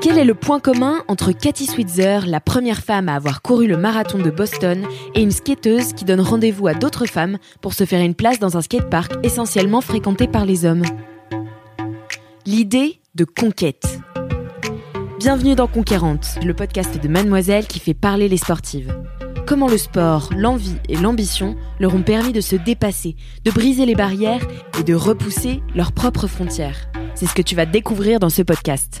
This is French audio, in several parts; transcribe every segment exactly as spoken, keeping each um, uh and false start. Quel est le point commun entre Cathy Switzer, la première femme à avoir couru le marathon de Boston, et une skateuse qui donne rendez-vous à d'autres femmes pour se faire une place dans un skatepark essentiellement fréquenté par les hommes ? L'idée de conquête. Bienvenue dans Conquérante, le podcast de Mademoiselle qui fait parler les sportives. Comment le sport, l'envie et l'ambition leur ont permis de se dépasser, de briser les barrières et de repousser leurs propres frontières. C'est ce que tu vas découvrir dans ce podcast.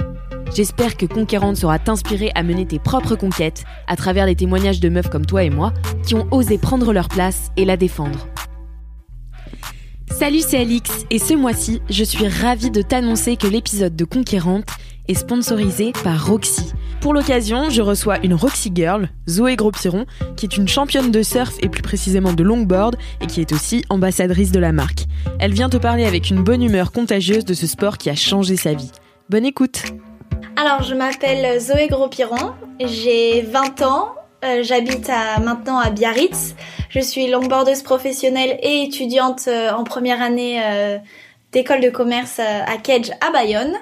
J'espère que Conquérante saura t'inspirer à mener tes propres conquêtes à travers des témoignages de meufs comme toi et moi qui ont osé prendre leur place et la défendre. Salut, c'est Alix et ce mois-ci, je suis ravie de t'annoncer que l'épisode de Conquérante est sponsorisé par Roxy. Pour l'occasion, je reçois une Roxy Girl, Zoé Grospiron, qui est une championne de surf et plus précisément de longboard et qui est aussi ambassadrice de la marque. Elle vient te parler avec une bonne humeur contagieuse de ce sport qui a changé sa vie. Bonne écoute. Alors, je m'appelle Zoé Grospiron, j'ai vingt ans, euh, j'habite à, maintenant à Biarritz. Je suis longboardeuse professionnelle et étudiante euh, en première année euh, d'école de commerce euh, à Kedge à Bayonne.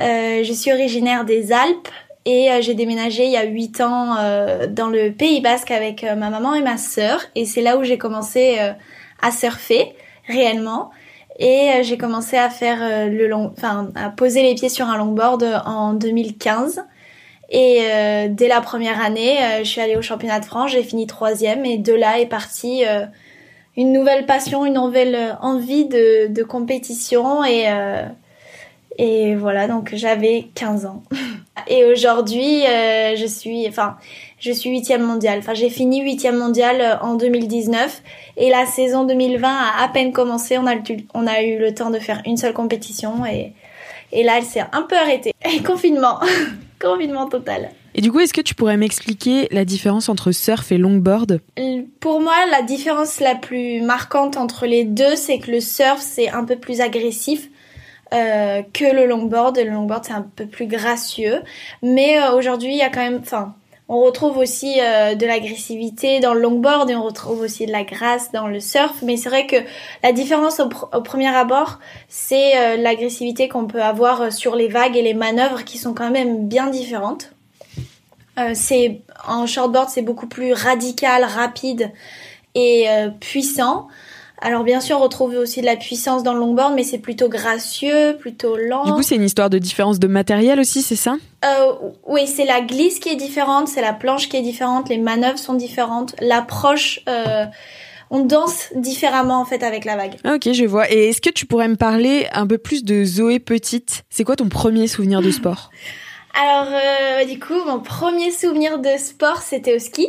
Euh, je suis originaire des Alpes et euh, j'ai déménagé il y a huit ans euh, dans le Pays Basque avec euh, ma maman et ma sœur. Et c'est là où j'ai commencé euh, à surfer réellement. Et j'ai commencé à faire le long, enfin à poser les pieds sur un longboard en deux mille quinze. Et euh, dès la première année, euh, je suis allée au championnat de France, j'ai fini troisième. Et de là est partie euh, une nouvelle passion, une nouvelle envie de, de compétition. Et euh, et voilà, donc j'avais quinze ans. Et aujourd'hui, euh, je suis, enfin, je suis huitième mondiale. Enfin, j'ai fini huitième mondiale en deux mille dix-neuf. Et la saison deux mille vingt a à peine commencé. On a, le, on a eu le temps de faire une seule compétition. Et, et là, elle s'est un peu arrêtée. Et confinement. Confinement total. Et du coup, est-ce que tu pourrais m'expliquer la différence entre surf et longboard ? Pour moi, la différence la plus marquante entre les deux, c'est que le surf, c'est un peu plus agressif. Euh, que le longboard, le longboard c'est un peu plus gracieux, mais euh, aujourd'hui il y a quand même, enfin, on retrouve aussi euh, de l'agressivité dans le longboard et on retrouve aussi de la grâce dans le surf, mais c'est vrai que la différence au, pr- au premier abord c'est euh, l'agressivité qu'on peut avoir sur les vagues et les manœuvres qui sont quand même bien différentes. Euh, c'est en shortboard c'est beaucoup plus radical, rapide et euh, puissant. Alors bien sûr, on retrouve aussi de la puissance dans le longboard, mais c'est plutôt gracieux, plutôt lent. Du coup, c'est une histoire de différence de matériel aussi, c'est ça ? Euh, oui, c'est la glisse qui est différente, c'est la planche qui est différente, les manœuvres sont différentes, l'approche, euh, on danse différemment en fait avec la vague. Ah, ok, je vois. Et est-ce que tu pourrais me parler un peu plus de Zoé petite ? C'est quoi ton premier souvenir de sport ? Alors euh, du coup, mon premier souvenir de sport, c'était au ski.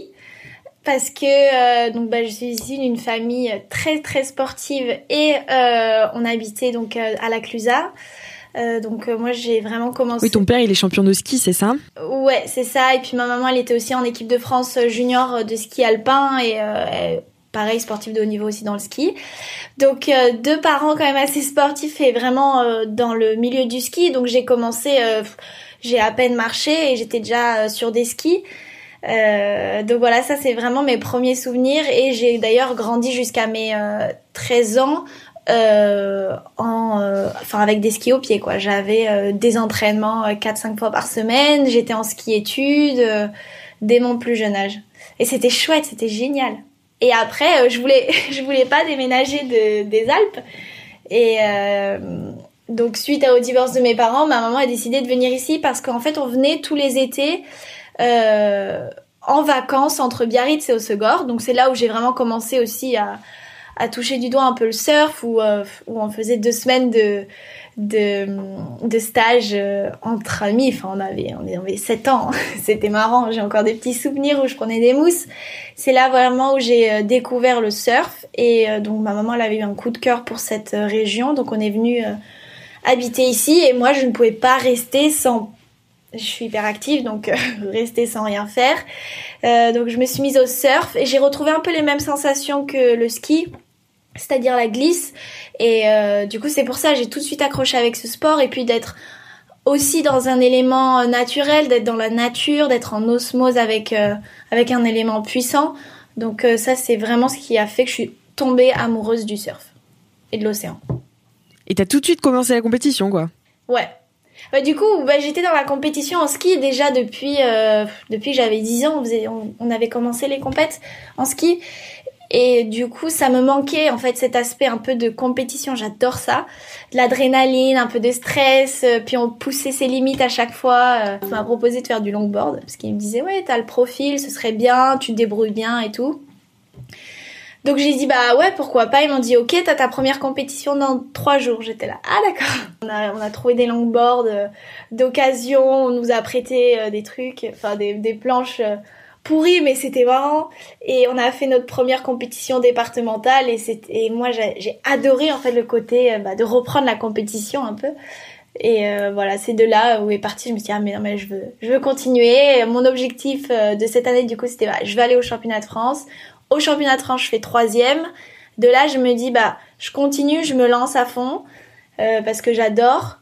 Parce que euh, donc bah je suis issue d'une famille très très sportive et euh, on habitait donc euh, à La Clusaz. Euh, donc euh, moi j'ai vraiment commencé. Oui, ton père il est champion de ski, c'est ça ? Ouais, c'est ça. Et puis ma maman elle était aussi en équipe de France junior de ski alpin et euh, pareil sportive de haut niveau aussi dans le ski. Donc euh, deux parents quand même assez sportifs et vraiment euh, dans le milieu du ski. Donc j'ai commencé, euh, j'ai à peine marché et j'étais déjà euh, sur des skis. Euh, donc voilà, ça c'est vraiment mes premiers souvenirs et j'ai d'ailleurs grandi jusqu'à mes euh, treize ans euh, en, euh, enfin avec des skis aux pieds quoi. J'avais euh, des entraînements euh, quatre à cinq fois par semaine, j'étais en ski-études euh, dès mon plus jeune âge. Et c'était chouette, c'était génial. Et après, euh, je voulais, je voulais pas déménager de, des Alpes et... Euh, donc suite au divorce de mes parents, ma maman a décidé de venir ici parce qu'en fait on venait tous les étés Euh, en vacances entre Biarritz et Hossegor, donc c'est là où j'ai vraiment commencé aussi à, à toucher du doigt un peu le surf où, euh, où on faisait deux semaines de, de, de stage euh, entre amis, enfin on avait, on avait sept ans, c'était marrant, j'ai encore des petits souvenirs où je prenais des mousses, c'est là vraiment où j'ai découvert le surf et euh, donc ma maman elle avait eu un coup de cœur pour cette région, donc on est venu euh, habiter ici et moi je ne pouvais pas rester sans... Je suis hyper active, donc euh, rester sans rien faire. Euh, donc je me suis mise au surf et j'ai retrouvé un peu les mêmes sensations que le ski, c'est-à-dire la glisse. Et euh, du coup, c'est pour ça que j'ai tout de suite accroché avec ce sport. Et puis d'être aussi dans un élément naturel, d'être dans la nature, d'être en osmose avec, euh, avec un élément puissant. Donc euh, ça, c'est vraiment ce qui a fait que je suis tombée amoureuse du surf et de l'océan. Et t'as tout de suite commencé la compétition, quoi. Ouais. Bah, du coup, bah, j'étais dans la compétition en ski déjà depuis, euh, depuis que j'avais dix ans. On, faisait, on, on avait commencé les compètes en ski. Et du coup, ça me manquait en fait cet aspect un peu de compétition. J'adore ça. De l'adrénaline, un peu de stress. Euh, puis on poussait ses limites à chaque fois. Euh, on m'a proposé de faire du longboard parce qu'il me disait « Ouais, t'as le profil, ce serait bien, tu te débrouilles bien et tout. » Donc j'ai dit bah ouais pourquoi pas, ils m'ont dit ok t'as ta première compétition dans trois jours, j'étais là ah d'accord. On a, on a trouvé des longboards euh, d'occasion, on nous a prêté euh, des trucs, enfin des, des planches euh, pourries mais c'était marrant et on a fait notre première compétition départementale et, et moi j'ai, j'ai adoré en fait le côté euh, bah, de reprendre la compétition un peu et euh, voilà c'est de là où est parti, je me suis dit ah mais non mais je veux, je veux continuer, mon objectif euh, de cette année du coup c'était bah, je vais aller au championnat de France. Au championnat de France, je fais troisième. De là, je me dis, bah, je continue, je me lance à fond euh, parce que j'adore.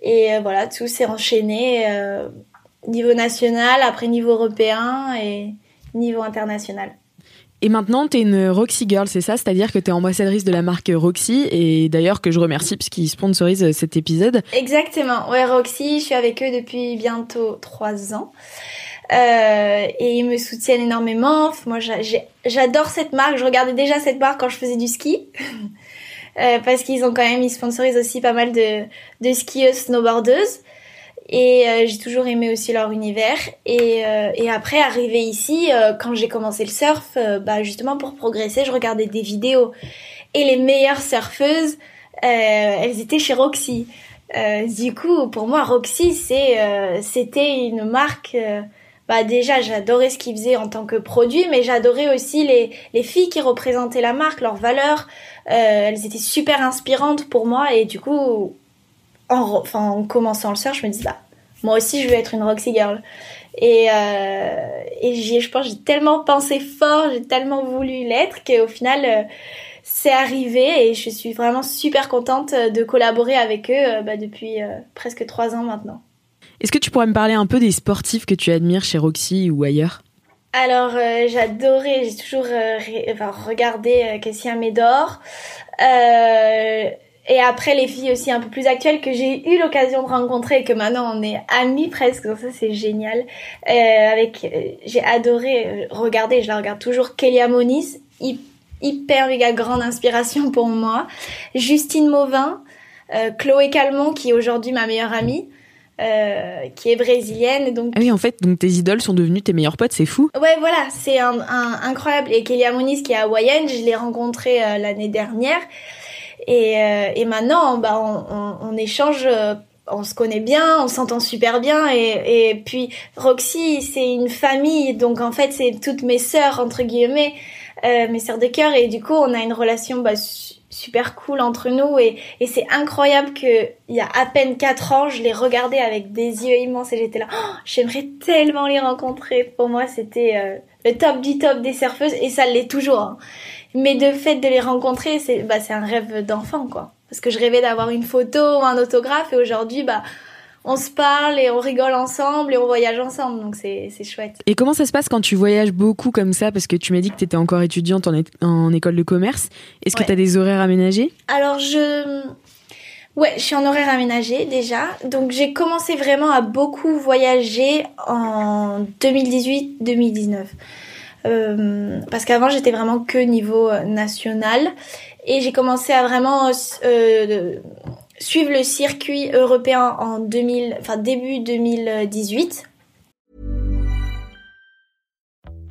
Et euh, voilà, tout s'est enchaîné euh, niveau national, après niveau européen et niveau international. Et maintenant, t'es une Roxy Girl, c'est ça? C'est-à-dire que t'es ambassadrice de la marque Roxy et d'ailleurs que je remercie parce qu'ils sponsorisent cet épisode. Exactement. Ouais, Roxy, je suis avec eux depuis bientôt trois ans. Euh, et ils me soutiennent énormément. Moi, j'ai, j'adore cette marque. Je regardais déjà cette marque quand je faisais du ski, euh, parce qu'ils ont quand même, ils sponsorisent aussi pas mal de, de skieuses, snowboardeuses. Et euh, j'ai toujours aimé aussi leur univers. Et, euh, et après, arrivé ici, euh, quand j'ai commencé le surf, euh, bah justement pour progresser, je regardais des vidéos. Et les meilleures surfeuses, euh, elles étaient chez Roxy. Euh, du coup, pour moi, Roxy, c'est, euh, c'était une marque. Euh, Bah déjà, j'adorais ce qu'ils faisaient en tant que produit, mais j'adorais aussi les les filles qui représentaient la marque, leurs valeurs. Euh, elles étaient super inspirantes pour moi et du coup, en enfin en commençant le surf, je me disais bah moi aussi je veux être une Roxy Girl. Et euh, et j'y je pense j'ai tellement pensé fort, j'ai tellement voulu l'être qu'au final euh, c'est arrivé et je suis vraiment super contente de collaborer avec eux euh, bah depuis euh, presque trois ans maintenant. Est-ce que tu pourrais me parler un peu des sportifs que tu admires chez Roxy ou ailleurs? Alors, euh, j'adorais, j'ai toujours euh, ré, enfin, regardé euh, Kessia Médor. Euh, et après, les filles aussi un peu plus actuelles que j'ai eu l'occasion de rencontrer et que maintenant on est amies presque, donc ça c'est génial. Euh, avec, euh, j'ai adoré regarder, je la regarde toujours, Kelia Moniz, hy- hyper méga grande inspiration pour moi. Justine Mauvin, euh, Chloé Calmont qui est aujourd'hui ma meilleure amie. Euh, qui est brésilienne donc... Ah oui en fait donc tes idoles sont devenues tes meilleures potes, c'est fou. Ouais voilà c'est un, un, incroyable et Kelia Moniz qui est hawaïenne, je l'ai rencontrée euh, l'année dernière et, euh, et maintenant bah, on, on, on échange, euh, on se connaît bien, on s'entend super bien et, et puis Roxy c'est une famille donc en fait c'est toutes mes sœurs entre guillemets, euh, mes sœurs de cœur et du coup on a une relation bah, super cool entre nous et, et c'est incroyable que il y a à peine quatre ans je les regardais avec des yeux immenses et j'étais là oh, j'aimerais tellement les rencontrer, pour moi c'était euh, le top du top des surfeuses et ça l'est toujours hein. Mais de fait de les rencontrer c'est bah c'est un rêve d'enfant quoi parce que je rêvais d'avoir une photo ou un autographe et aujourd'hui bah on se parle et on rigole ensemble et on voyage ensemble, donc c'est, c'est chouette. Et comment ça se passe quand tu voyages beaucoup comme ça? Parce que tu m'as dit que tu étais encore étudiante en, é- en école de commerce. Est-ce ouais. que tu as des horaires aménagés? Alors, je... Ouais, je suis en horaire aménagé déjà. Donc, j'ai commencé vraiment à beaucoup voyager en deux mille dix-huit deux mille dix-neuf. Euh, parce qu'avant, j'étais vraiment que niveau national. Et j'ai commencé à vraiment... Euh, suivre le circuit européen en deux mille, enfin début deux mille dix-huit.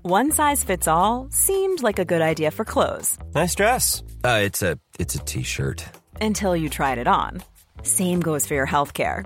One size fits all seemed like a good idea for clothes. Nice dress. Uh, it's a it's a t-shirt. Until you tried it on. Same goes for your healthcare.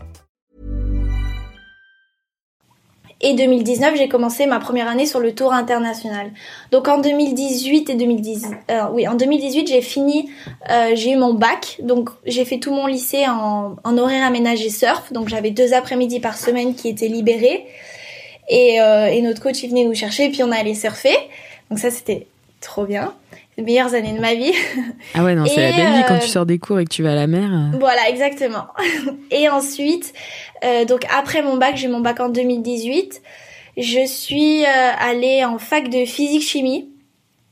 Et deux mille dix-neuf, j'ai commencé ma première année sur le tour international. Donc en deux mille dix-huit et deux mille dix, euh, oui, en deux mille dix-huit, j'ai fini, euh, j'ai eu mon bac. Donc j'ai fait tout mon lycée en, en horaire aménagé surf. Donc j'avais deux après-midi par semaine qui étaient libérés. Et, euh, et notre coach, il venait nous chercher et puis on allait surfer. Donc ça, c'était trop bien. Les meilleures années de ma vie. Ah ouais, non, c'est et la belle vie quand tu sors des cours et que tu vas à la mer. Voilà, exactement. Et ensuite, euh, donc après mon bac, j'ai mon bac en deux mille dix-huit. Je suis euh, allée en fac de physique-chimie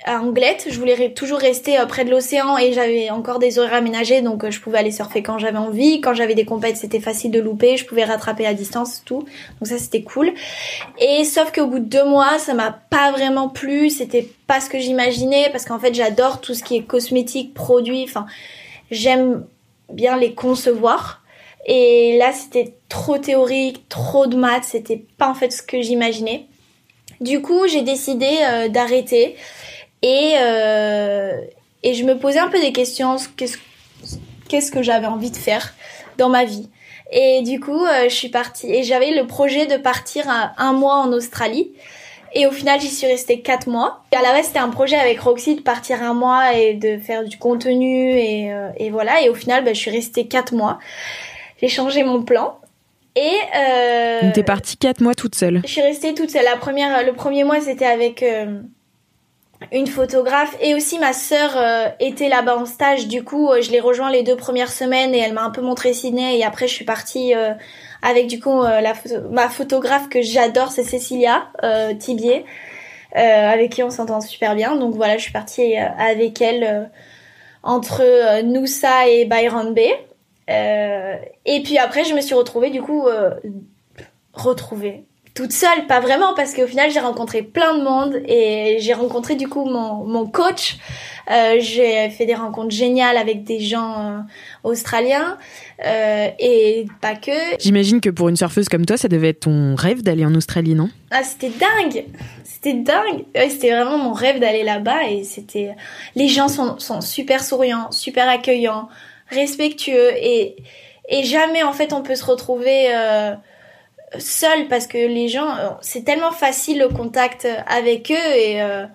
à Anglet. Je voulais re- toujours rester euh, près de l'océan et j'avais encore des horaires aménagés. Donc, euh, je pouvais aller surfer quand j'avais envie. Quand j'avais des compètes, c'était facile de louper. Je pouvais rattraper à distance, tout. Donc ça, c'était cool. Et sauf qu'au bout de deux mois, ça m'a pas vraiment plu. C'était pas ce que j'imaginais parce qu'en fait, j'adore tout ce qui est cosmétique, produits. Enfin, j'aime bien les concevoir. Et là, c'était trop théorique, trop de maths. C'était pas en fait ce que j'imaginais. Du coup, j'ai décidé euh, d'arrêter. Et, euh, et je me posais un peu des questions, qu'est-ce, qu'est-ce que j'avais envie de faire dans ma vie. Et du coup, euh, je suis partie, et j'avais le projet de partir un, un mois en Australie. Et au final, j'y suis restée quatre mois. Et à la base, c'était un projet avec Roxy de partir un mois et de faire du contenu, et, euh, et voilà. Et au final, bah, je suis restée quatre mois. J'ai changé mon plan. Et euh, donc t'es partie quatre mois toute seule. Je suis restée toute seule. La première, le premier mois, c'était avec... Euh, une photographe, et aussi ma sœur euh, était là-bas en stage. Du coup, euh, je l'ai rejoint les deux premières semaines et elle m'a un peu montré Sydney, et après je suis partie euh, avec du coup euh, la photo- ma photographe que j'adore, c'est Cécilia euh, Tibier, euh, avec qui on s'entend super bien. Donc voilà, je suis partie euh, avec elle euh, entre euh, Nusa et Byron Bay. Euh, et puis après, je me suis retrouvée du coup euh, retrouvée. Toute seule, pas vraiment, parce qu'au final j'ai rencontré plein de monde et j'ai rencontré du coup mon, mon coach. Euh, j'ai fait des rencontres géniales avec des gens euh, australiens euh, et pas que. J'imagine que pour une surfeuse comme toi, ça devait être ton rêve d'aller en Australie, non ? Ah, c'était dingue, c'était dingue. Ouais, c'était vraiment mon rêve d'aller là-bas, et c'était. Les gens sont, sont super souriants, super accueillants, respectueux, et et jamais en fait on peut se retrouver. Euh... seul, parce que les gens, c'est tellement facile le contact avec eux, et euh,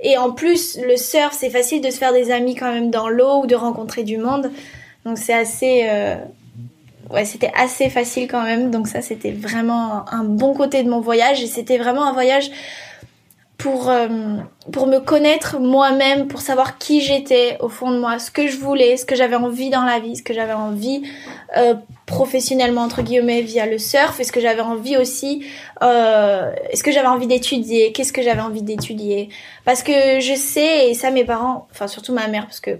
et en plus le surf, c'est facile de se faire des amis quand même dans l'eau ou de rencontrer du monde, donc c'est assez euh, ouais c'était assez facile quand même. Donc ça, c'était vraiment un bon côté de mon voyage, et c'était vraiment un voyage pour euh, pour me connaître moi-même, pour savoir qui j'étais au fond de moi, ce que je voulais, ce que j'avais envie dans la vie, ce que j'avais envie euh, professionnellement, entre guillemets, via le surf, et ce que j'avais envie aussi, euh, est-ce que j'avais envie d'étudier, qu'est-ce que j'avais envie d'étudier, parce que je sais, et ça mes parents, enfin surtout ma mère, parce que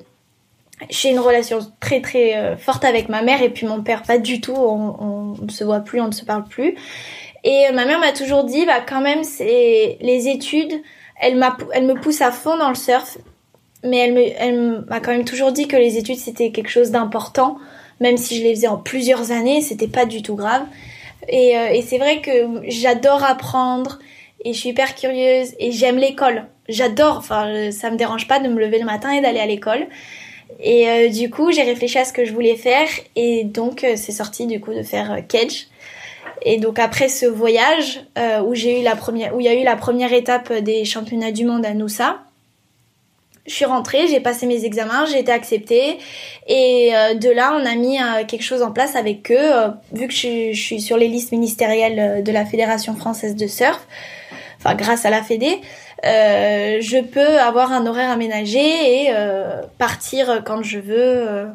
j'ai une relation très très euh, forte avec ma mère, et puis mon père pas du tout, on, on ne se voit plus, on ne se parle plus, et euh, ma mère m'a toujours dit, bah quand même c'est les études, elle, m'a, elle me pousse à fond dans le surf, mais elle, me, elle m'a quand même toujours dit que les études c'était quelque chose d'important. Même si je les faisais en plusieurs années, c'était pas du tout grave. Et, euh, et c'est vrai que j'adore apprendre, et je suis hyper curieuse, et j'aime l'école. J'adore, enfin ça me dérange pas de me lever le matin et d'aller à l'école. Et euh, du coup, j'ai réfléchi à ce que je voulais faire, et donc euh, c'est sorti du coup de faire euh, Kedge. Et donc après ce voyage euh, où j'ai eu la première, où il y a eu la première étape des championnats du monde à Nusa, je suis rentrée, j'ai passé mes examens, j'ai été acceptée, et euh, de là on a mis euh, quelque chose en place avec eux, euh, vu que je, je suis sur les listes ministérielles de la Fédération française de surf, enfin grâce à la Fédé, euh, je peux avoir un horaire aménagé et euh, partir quand je veux, euh,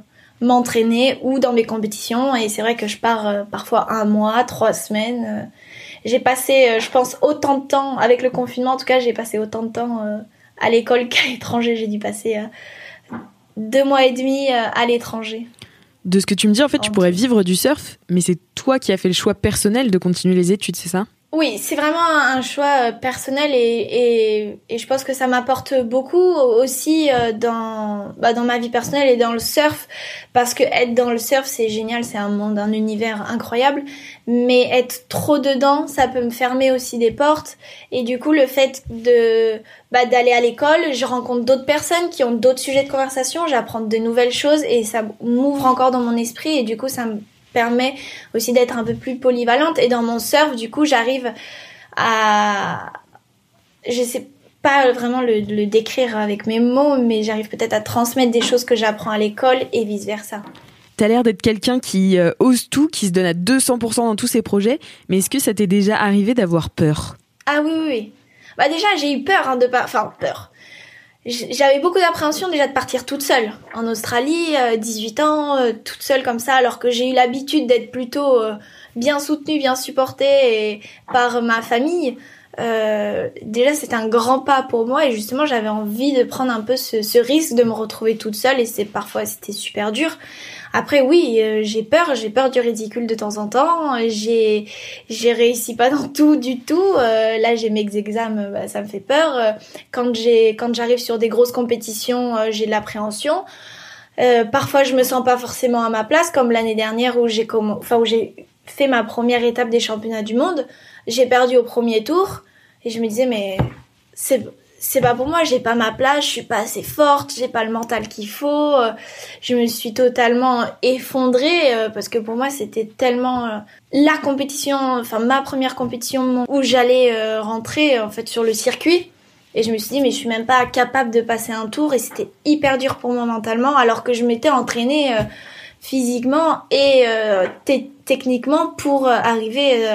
m'entraîner ou dans mes compétitions. Et c'est vrai que je pars euh, parfois un mois, trois semaines. Euh, j'ai passé, euh, je pense, autant de temps, avec le confinement en tout cas, j'ai passé autant de temps... Euh, à l'école qu'à l'étranger. J'ai dû passer euh, deux mois et demi euh, à l'étranger. De ce que tu me dis, en fait, en tu pourrais tout. Vivre du surf, mais c'est toi qui as fait le choix personnel de continuer les études, c'est ça ? Oui, c'est vraiment un choix personnel et, et, et je pense que ça m'apporte beaucoup aussi dans, bah, dans ma vie personnelle et dans le surf, parce que être dans le surf, c'est génial, c'est un monde, un univers incroyable, mais être trop dedans, ça peut me fermer aussi des portes. Et du coup, le fait de, bah, d'aller à l'école, je rencontre d'autres personnes qui ont d'autres sujets de conversation, j'apprends de nouvelles choses et ça m'ouvre encore dans mon esprit et du coup, ça me permet aussi d'être un peu plus polyvalente. Et dans mon surf, du coup, j'arrive à... Je sais pas vraiment le, le décrire avec mes mots, mais j'arrive peut-être à transmettre des choses que j'apprends à l'école et vice-versa. T'as l'air d'être quelqu'un qui euh, ose tout, qui se donne à deux cents pour cent dans tous ses projets, mais est-ce que ça t'est déjà arrivé d'avoir peur ? Ah oui, oui, oui. Bah déjà, j'ai eu peur, hein, de pas... Enfin, peur... J'avais beaucoup d'appréhension déjà de partir toute seule en Australie, dix-huit ans, toute seule comme ça, alors que j'ai eu l'habitude d'être plutôt bien soutenue, bien supportée et par ma famille. Euh, déjà, c'était un grand pas pour moi et justement, j'avais envie de prendre un peu ce, ce risque de me retrouver toute seule et c'est parfois, c'était super dur. Après, oui, euh, j'ai peur, j'ai peur du ridicule de temps en temps, j'ai, j'ai réussi pas dans tout du tout. Euh, là, j'ai mes examens, bah, ça me fait peur. Quand j'ai, quand j'arrive sur des grosses compétitions, euh, j'ai de l'appréhension. Euh, parfois, je me sens pas forcément à ma place, comme l'année dernière où j'ai comment, enfin, où j'ai fait ma première étape des championnats du monde. J'ai perdu au premier tour. Et je me disais, mais c'est, c'est pas pour moi, j'ai pas ma place, je suis pas assez forte, j'ai pas le mental qu'il faut. Je me suis totalement effondrée parce que pour moi, c'était tellement la compétition, enfin ma première compétition où j'allais rentrer en fait sur le circuit. Et je me suis dit, mais je suis même pas capable de passer un tour et c'était hyper dur pour moi mentalement alors que je m'étais entraînée physiquement et t- techniquement pour arriver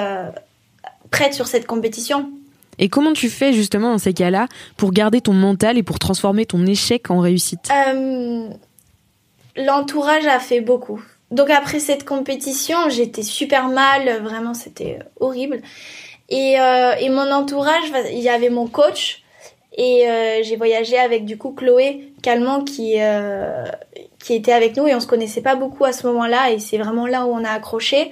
prête sur cette compétition. Et comment tu fais justement dans ces cas-là pour garder ton mental et pour transformer ton échec en réussite ? euh, L'entourage a fait beaucoup. Donc après cette compétition, j'étais super mal, vraiment c'était horrible. Et, euh, et mon entourage, il y avait mon coach et euh, j'ai voyagé avec du coup Chloé Calmont qui, euh, qui était avec nous et on se connaissait pas beaucoup à ce moment-là et c'est vraiment là où on a accroché.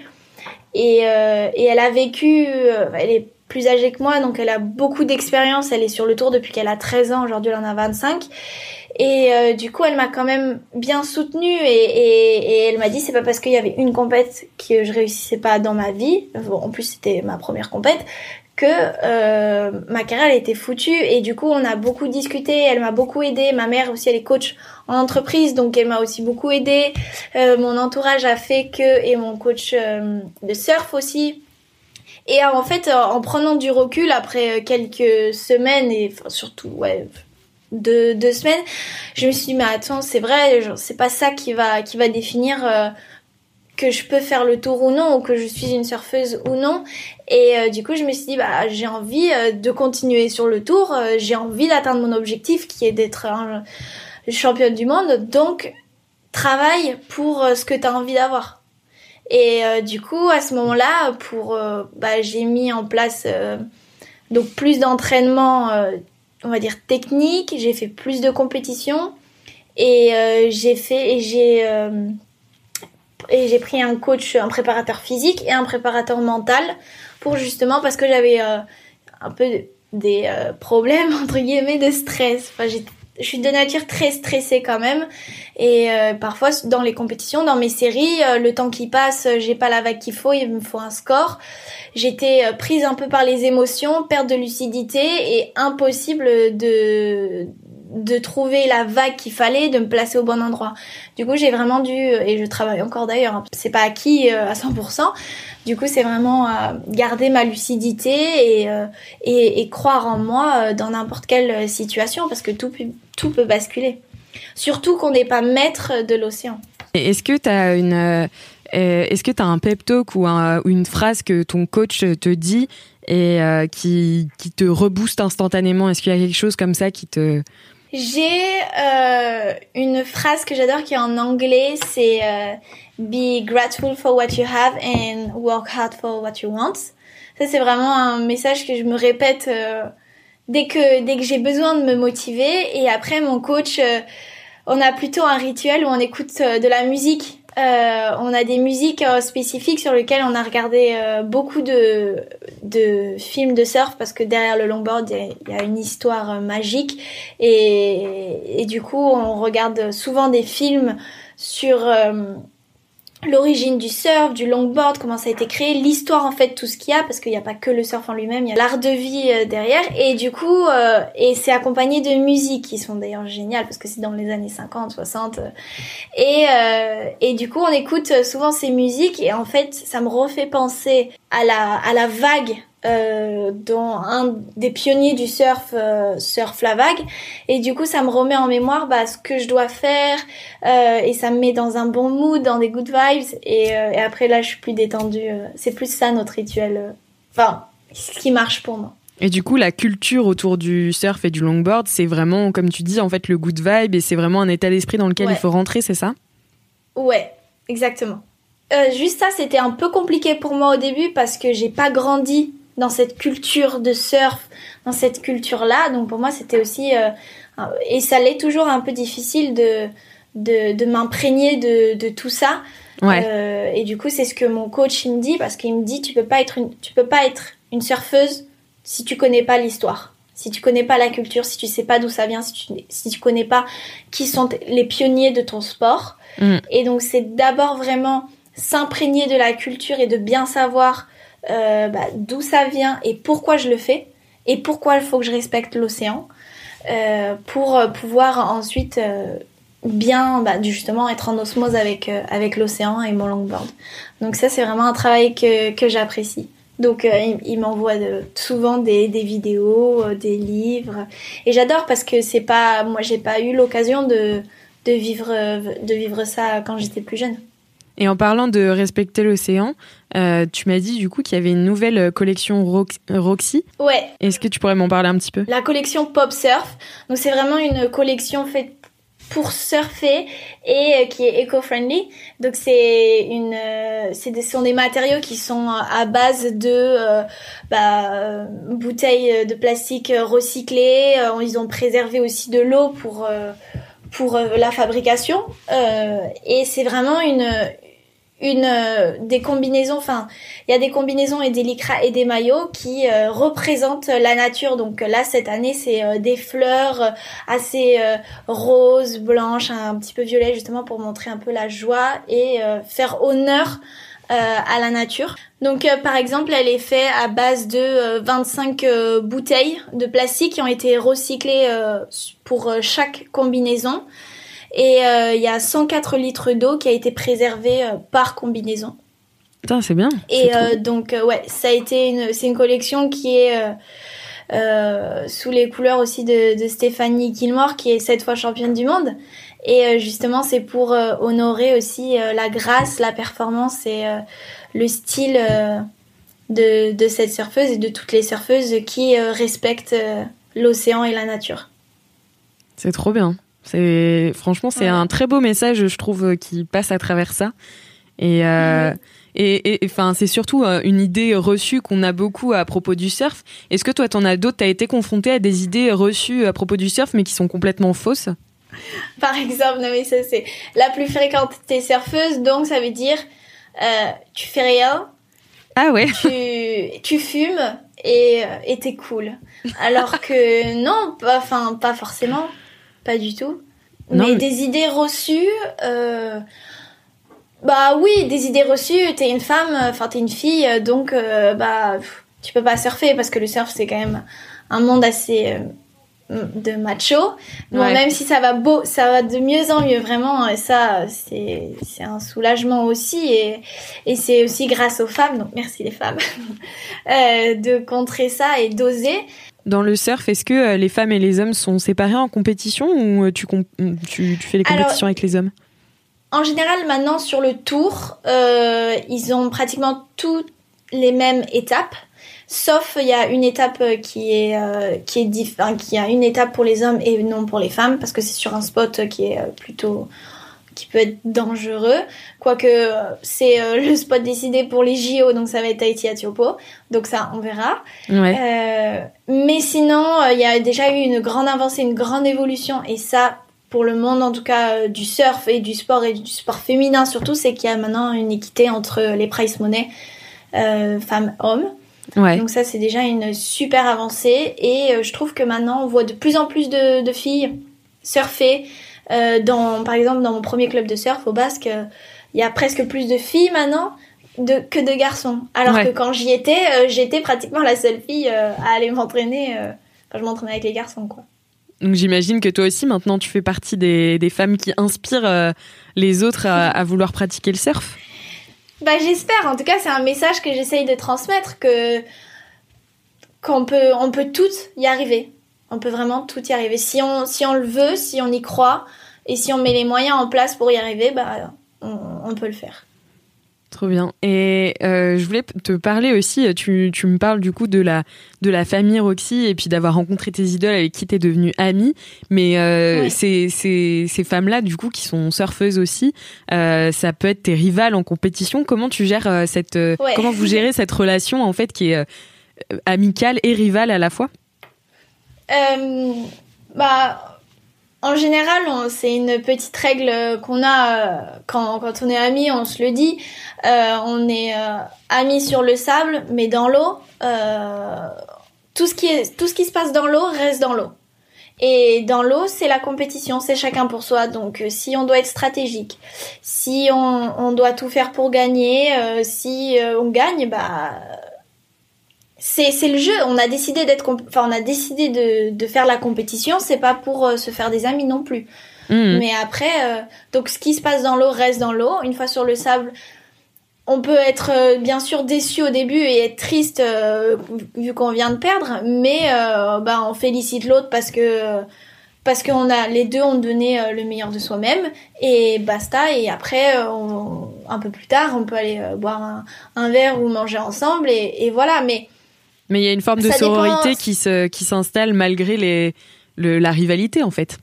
Et, euh, et elle a vécu, elle est plus âgée que moi, donc elle a beaucoup d'expérience, elle est sur le tour depuis qu'elle a treize ans, aujourd'hui elle en a vingt-cinq, et euh, du coup elle m'a quand même bien soutenue, et, et, et elle m'a dit c'est pas parce qu'il y avait une compète que je réussissais pas dans ma vie, bon, en plus c'était ma première compète, que euh, ma carrière elle était foutue, et du coup on a beaucoup discuté, elle m'a beaucoup aidée, ma mère aussi elle est coach en entreprise, donc elle m'a aussi beaucoup aidée, euh, mon entourage a fait que, et mon coach euh, de surf aussi. Et en fait, en prenant du recul, après quelques semaines, et enfin, surtout ouais, deux, deux semaines, je me suis dit, mais attends, c'est vrai, genre, c'est pas ça qui va, qui va définir euh, que je peux faire le tour ou non, ou que je suis une surfeuse ou non. Et euh, du coup, je me suis dit, bah, j'ai envie euh, de continuer sur le tour, euh, j'ai envie d'atteindre mon objectif, qui est d'être euh, championne du monde. Donc, travaille pour euh, ce que tu as envie d'avoir. Et euh, du coup, à ce moment-là, pour euh, bah, j'ai mis en place euh, donc plus d'entraînement, euh, on va dire technique. J'ai fait plus de compétitions et euh, j'ai fait et j'ai euh, et j'ai pris un coach, un préparateur physique et un préparateur mental pour justement parce que j'avais euh, un peu de, des euh, problèmes entre guillemets de stress. Enfin, j'étais Je suis de nature très stressée quand même et euh, parfois dans les compétitions, dans mes séries, euh, le temps qui passe, j'ai pas la vague qu'il faut, il me faut un score. J'étais euh, prise un peu par les émotions, perte de lucidité et impossible de de trouver la vague qu'il fallait, de me placer au bon endroit. Du coup, j'ai vraiment dû, et je travaille encore d'ailleurs, hein, c'est pas acquis euh, à cent pour cent, du coup c'est vraiment euh, garder ma lucidité et, euh, et, et croire en moi euh, dans n'importe quelle situation parce que tout peut, tout peut basculer. Surtout qu'on n'est pas maître de l'océan. Et est-ce que t'as une, euh, est-ce que t'as un pep talk ou un, une phrase que ton coach te dit et euh, qui, qui te rebooste instantanément ? Est-ce qu'il y a quelque chose comme ça qui te... J'ai euh, une phrase que j'adore qui est en anglais, c'est euh, be grateful for what you have and work hard for what you want. Ça c'est vraiment un message que je me répète euh, dès que dès que j'ai besoin de me motiver. Et après mon coach, euh, on a plutôt un rituel où on écoute euh, de la musique Euh, on a des musiques euh, spécifiques sur lesquelles on a regardé euh, beaucoup de, de films de surf, parce que derrière le longboard il y, y a une histoire euh, magique et, et du coup on regarde souvent des films sur euh, l'origine du surf, du longboard, comment ça a été créé, l'histoire en fait, tout ce qu'il y a, parce qu'il n'y a pas que le surf en lui-même, il y a l'art de vie euh, derrière, et du coup euh, et c'est accompagné de musiques qui sont d'ailleurs géniales parce que c'est dans les années cinquante, soixante euh, et, euh, et du coup on écoute souvent ces musiques et en fait ça me refait penser à la, à la vague euh, dont un des pionniers du surf euh, surf la vague, et du coup ça me remet en mémoire bah, ce que je dois faire euh, et ça me met dans un bon mood, dans des good vibes, et, euh, et après là je suis plus détendue, c'est plus ça notre rituel, enfin ce qui marche pour moi. Et du coup, la culture autour du surf et du longboard, c'est vraiment, comme tu dis, en fait le good vibe, et c'est vraiment un état d'esprit dans lequel ouais. il faut rentrer, c'est ça ? Ouais, exactement. Euh, juste ça, c'était un peu compliqué pour moi au début parce que j'ai pas grandi dans cette culture de surf, dans cette culture-là. Donc pour moi, c'était aussi... Euh, et ça l'est toujours un peu difficile de, de, de m'imprégner de, de tout ça. Ouais. Euh, et du coup, c'est ce que mon coach il me dit, parce qu'il me dit, tu peux pas être une, tu peux pas être une surfeuse si tu connais pas l'histoire, si tu connais pas la culture, si tu sais pas d'où ça vient, si tu, si tu connais pas qui sont les pionniers de ton sport. Mmh. Et donc, c'est d'abord vraiment s'imprégner de la culture et de bien savoir euh, bah, d'où ça vient et pourquoi je le fais et pourquoi il faut que je respecte l'océan euh, pour pouvoir ensuite euh, bien bah, justement être en osmose avec, euh, avec l'océan et mon longboard. Donc ça, c'est vraiment un travail que, que j'apprécie. Donc euh, il, il m'envoie de, souvent des, des vidéos, euh, des livres, et j'adore parce que c'est pas, moi j'ai pas eu l'occasion de, de, vivre, de vivre ça quand j'étais plus jeune. Et en parlant de respecter l'océan, euh, tu m'as dit du coup qu'il y avait une nouvelle collection Roxy. Ouais. Est-ce que tu pourrais m'en parler un petit peu ? La collection Pop Surf. Donc c'est vraiment une collection faite pour surfer et euh, qui est éco-friendly. Donc c'est une, euh, c'est des, sont des matériaux qui sont à base de euh, bah, euh, bouteilles de plastique recyclées. Euh, ils ont préservé aussi de l'eau pour euh, pour euh, la fabrication. Euh, et c'est vraiment une une euh, des combinaisons, enfin il y a des combinaisons et des lycras et des maillots qui euh, représentent la nature. Donc là cette année c'est euh, des fleurs assez euh, roses, blanches, un petit peu violet, justement pour montrer un peu la joie et euh, faire honneur euh, à la nature. Donc euh, par exemple elle est faite à base de euh, vingt-cinq euh, bouteilles de plastique qui ont été recyclées euh, pour euh, chaque combinaison. Et il euh, y a cent quatre litres d'eau qui a été préservée euh, par combinaison. Putain, c'est bien. Et c'est euh, donc, euh, ouais, ça a été une, c'est une collection qui est euh, euh, sous les couleurs aussi de, de Stéphanie Gilmore, qui est sept fois championne du monde. Et euh, justement, c'est pour euh, honorer aussi euh, la grâce, la performance et euh, le style euh, de, de cette surfeuse et de toutes les surfeuses qui euh, respectent euh, l'océan et la nature. C'est trop bien. C'est, franchement, c'est ouais. un très beau message, je trouve, qui passe à travers ça. Et, euh, ouais. et, et, enfin, c'est surtout une idée reçue qu'on a beaucoup à propos du surf. Est-ce que toi, t'en as d'autres ? T'as été confrontée à des idées reçues à propos du surf, mais qui sont complètement fausses ? Par exemple, non, mais ça, c'est la plus fréquente. T'es surfeuse, donc ça veut dire euh, tu fais rien. Ah ouais. Tu, tu fumes et, et t'es cool. Alors que non, enfin, pas, pas forcément. Pas du tout. Non, mais, mais des idées reçues... Euh... Bah oui, des idées reçues. T'es une femme, enfin t'es une fille, donc euh, bah pff, tu peux pas surfer parce que le surf, c'est quand même un monde assez euh, de macho. Bon, ouais. Même si ça va, beau, ça va de mieux en mieux, vraiment. Et ça, c'est, c'est un soulagement aussi. Et, et c'est aussi grâce aux femmes, donc merci les femmes, euh, de contrer ça et d'oser. Dans le surf, est-ce que les femmes et les hommes sont séparés en compétition ou tu, comp- tu, tu fais les compétitions Alors, avec les hommes ? En général, maintenant, sur le tour, euh, ils ont pratiquement toutes les mêmes étapes. Sauf il y a une étape qui est euh, qui est diff- hein, qui a une étape pour les hommes et non pour les femmes, parce que c'est sur un spot qui est plutôt... qui peut être dangereux, quoique euh, c'est euh, le spot décidé pour les J O, donc ça va être Tahiti à Tiopo, donc ça on verra. Ouais. Euh, mais sinon, il euh, y a déjà eu une grande avancée, une grande évolution, et ça pour le monde en tout cas du surf et du sport et du sport féminin surtout, c'est qu'il y a maintenant une équité entre les prize money euh, femmes-hommes. Ouais. Donc ça, c'est déjà une super avancée. Et euh, je trouve que maintenant, on voit de plus en plus de, de filles surfer. Euh, dans, par exemple, dans mon premier club de surf au Basque, il euh, y a presque plus de filles maintenant de, que de garçons. Alors ouais. que quand j'y étais, euh, j'étais pratiquement la seule fille euh, à aller m'entraîner euh, quand je m'entraînais avec les garçons, quoi. Donc j'imagine que toi aussi, maintenant, tu fais partie des, des femmes qui inspirent euh, les autres à, à vouloir pratiquer le surf. Bah, j'espère. En tout cas, c'est un message que j'essaye de transmettre, que qu'on peut, on peut toutes y arriver. On peut vraiment toutes y arriver. Si on, si on le veut, si on y croit, et si on met les moyens en place pour y arriver, bah, on, on peut le faire. Trop bien. Et euh, je voulais te parler aussi, tu, tu me parles du coup de la, de la famille Roxy et puis d'avoir rencontré tes idoles avec qui t'es devenue amie. Mais euh, ouais. ces, ces, ces femmes-là, du coup, qui sont surfeuses aussi, euh, ça peut être tes rivales en compétition. Comment tu gères euh, cette, ouais. comment vous gérez cette relation en fait qui est euh, amicale et rivale à la fois ? euh, Bah. En général, on, c'est une petite règle qu'on a euh, quand, quand on est amis, on se le dit. Euh, on est euh, amis sur le sable, mais dans l'eau, euh, tout ce qui est, tout ce qui se passe dans l'eau reste dans l'eau. Et dans l'eau, c'est la compétition, c'est chacun pour soi. Donc, euh, si on doit être stratégique, si on, on doit tout faire pour gagner, euh, si euh, on gagne, bah C'est, c'est le jeu. On a décidé d'être, comp- enfin, on a décidé de, de faire la compétition. C'est pas pour euh, se faire des amis non plus. Mmh. Mais après, euh, donc ce qui se passe dans l'eau reste dans l'eau. Une fois sur le sable, on peut être euh, bien sûr déçu au début et être triste euh, vu qu'on vient de perdre. Mais euh, bah, on félicite l'autre parce que euh, parce qu'on a les deux ont donné euh, le meilleur de soi-même et basta. Et après, euh, on, un peu plus tard, on peut aller euh, boire un, un verre ou manger ensemble et, et voilà. Mais Mais il y a une forme de ça sororité dépend... qui, se, qui s'installe malgré les, le, la rivalité, en fait.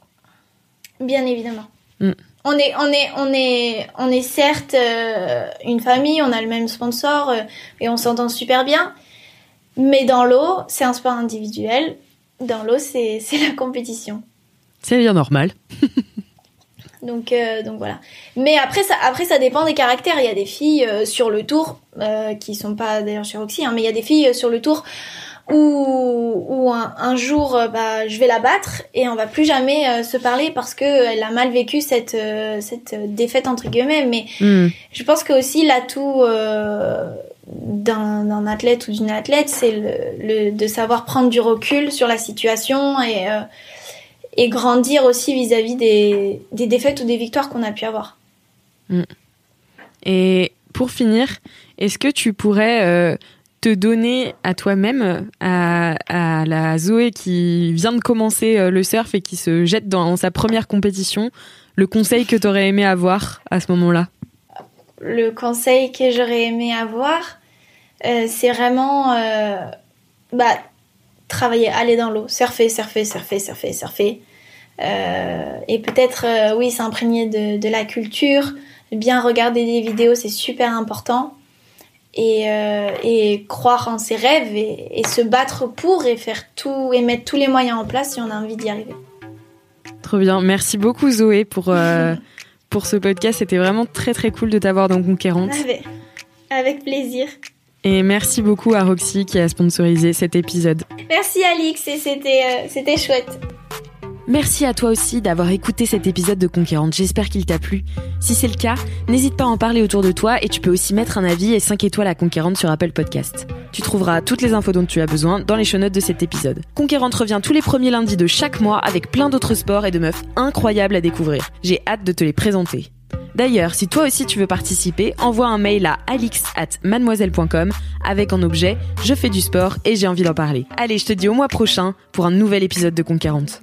Bien évidemment. Mm. On est, on est, on est, on est certes euh, une famille, on a le même sponsor euh, et on s'entend super bien. Mais dans l'eau, c'est un sport individuel. Dans l'eau, c'est, c'est la compétition. C'est bien normal. Donc, euh, donc voilà. Mais après ça, après, ça dépend des caractères. Il y a des filles euh, sur le tour, euh, qui sont pas d'ailleurs chez Roxy, hein, mais il y a des filles euh, sur le tour où, où un, un jour, euh, bah, je vais la battre et on va plus jamais euh, se parler parce qu'elle a mal vécu cette, euh, cette défaite, entre guillemets. Mais mmh. je pense que aussi l'atout euh, d'un, d'un athlète ou d'une athlète, c'est le, le, de savoir prendre du recul sur la situation et... Euh, et grandir aussi vis-à-vis des, des défaites ou des victoires qu'on a pu avoir. Et pour finir, est-ce que tu pourrais euh, te donner à toi-même, à, à la Zoé qui vient de commencer euh, le surf et qui se jette dans, dans sa première compétition, le conseil que tu aurais aimé avoir à ce moment-là ? Le conseil que j'aurais aimé avoir, euh, c'est vraiment... Euh, bah, travailler, aller dans l'eau, surfer, surfer, surfer, surfer, surfer. Euh, et peut-être, euh, oui, s'imprégner de, de la culture, bien regarder des vidéos, c'est super important. Et, euh, et croire en ses rêves et, et se battre pour et faire tout et mettre tous les moyens en place si on a envie d'y arriver. Trop bien. Merci beaucoup, Zoé, pour, euh, pour ce podcast. C'était vraiment très, très cool de t'avoir dans Conquérante. Avec, avec plaisir. Et merci beaucoup à Roxy qui a sponsorisé cet épisode. Merci Alix, et c'était, euh, c'était chouette. Merci à toi aussi d'avoir écouté cet épisode de Conquérante, j'espère qu'il t'a plu. Si c'est le cas, n'hésite pas à en parler autour de toi et tu peux aussi mettre un avis et cinq étoiles à Conquérante sur Apple Podcast. Tu trouveras toutes les infos dont tu as besoin dans les show notes de cet épisode. Conquérante revient tous les premiers lundis de chaque mois avec plein d'autres sports et de meufs incroyables à découvrir. J'ai hâte de te les présenter. D'ailleurs, si toi aussi tu veux participer, envoie un mail à alix arobase mademoiselle point com avec en objet « Je fais du sport et j'ai envie d'en parler ». Allez, je te dis au mois prochain pour un nouvel épisode de Conquérante.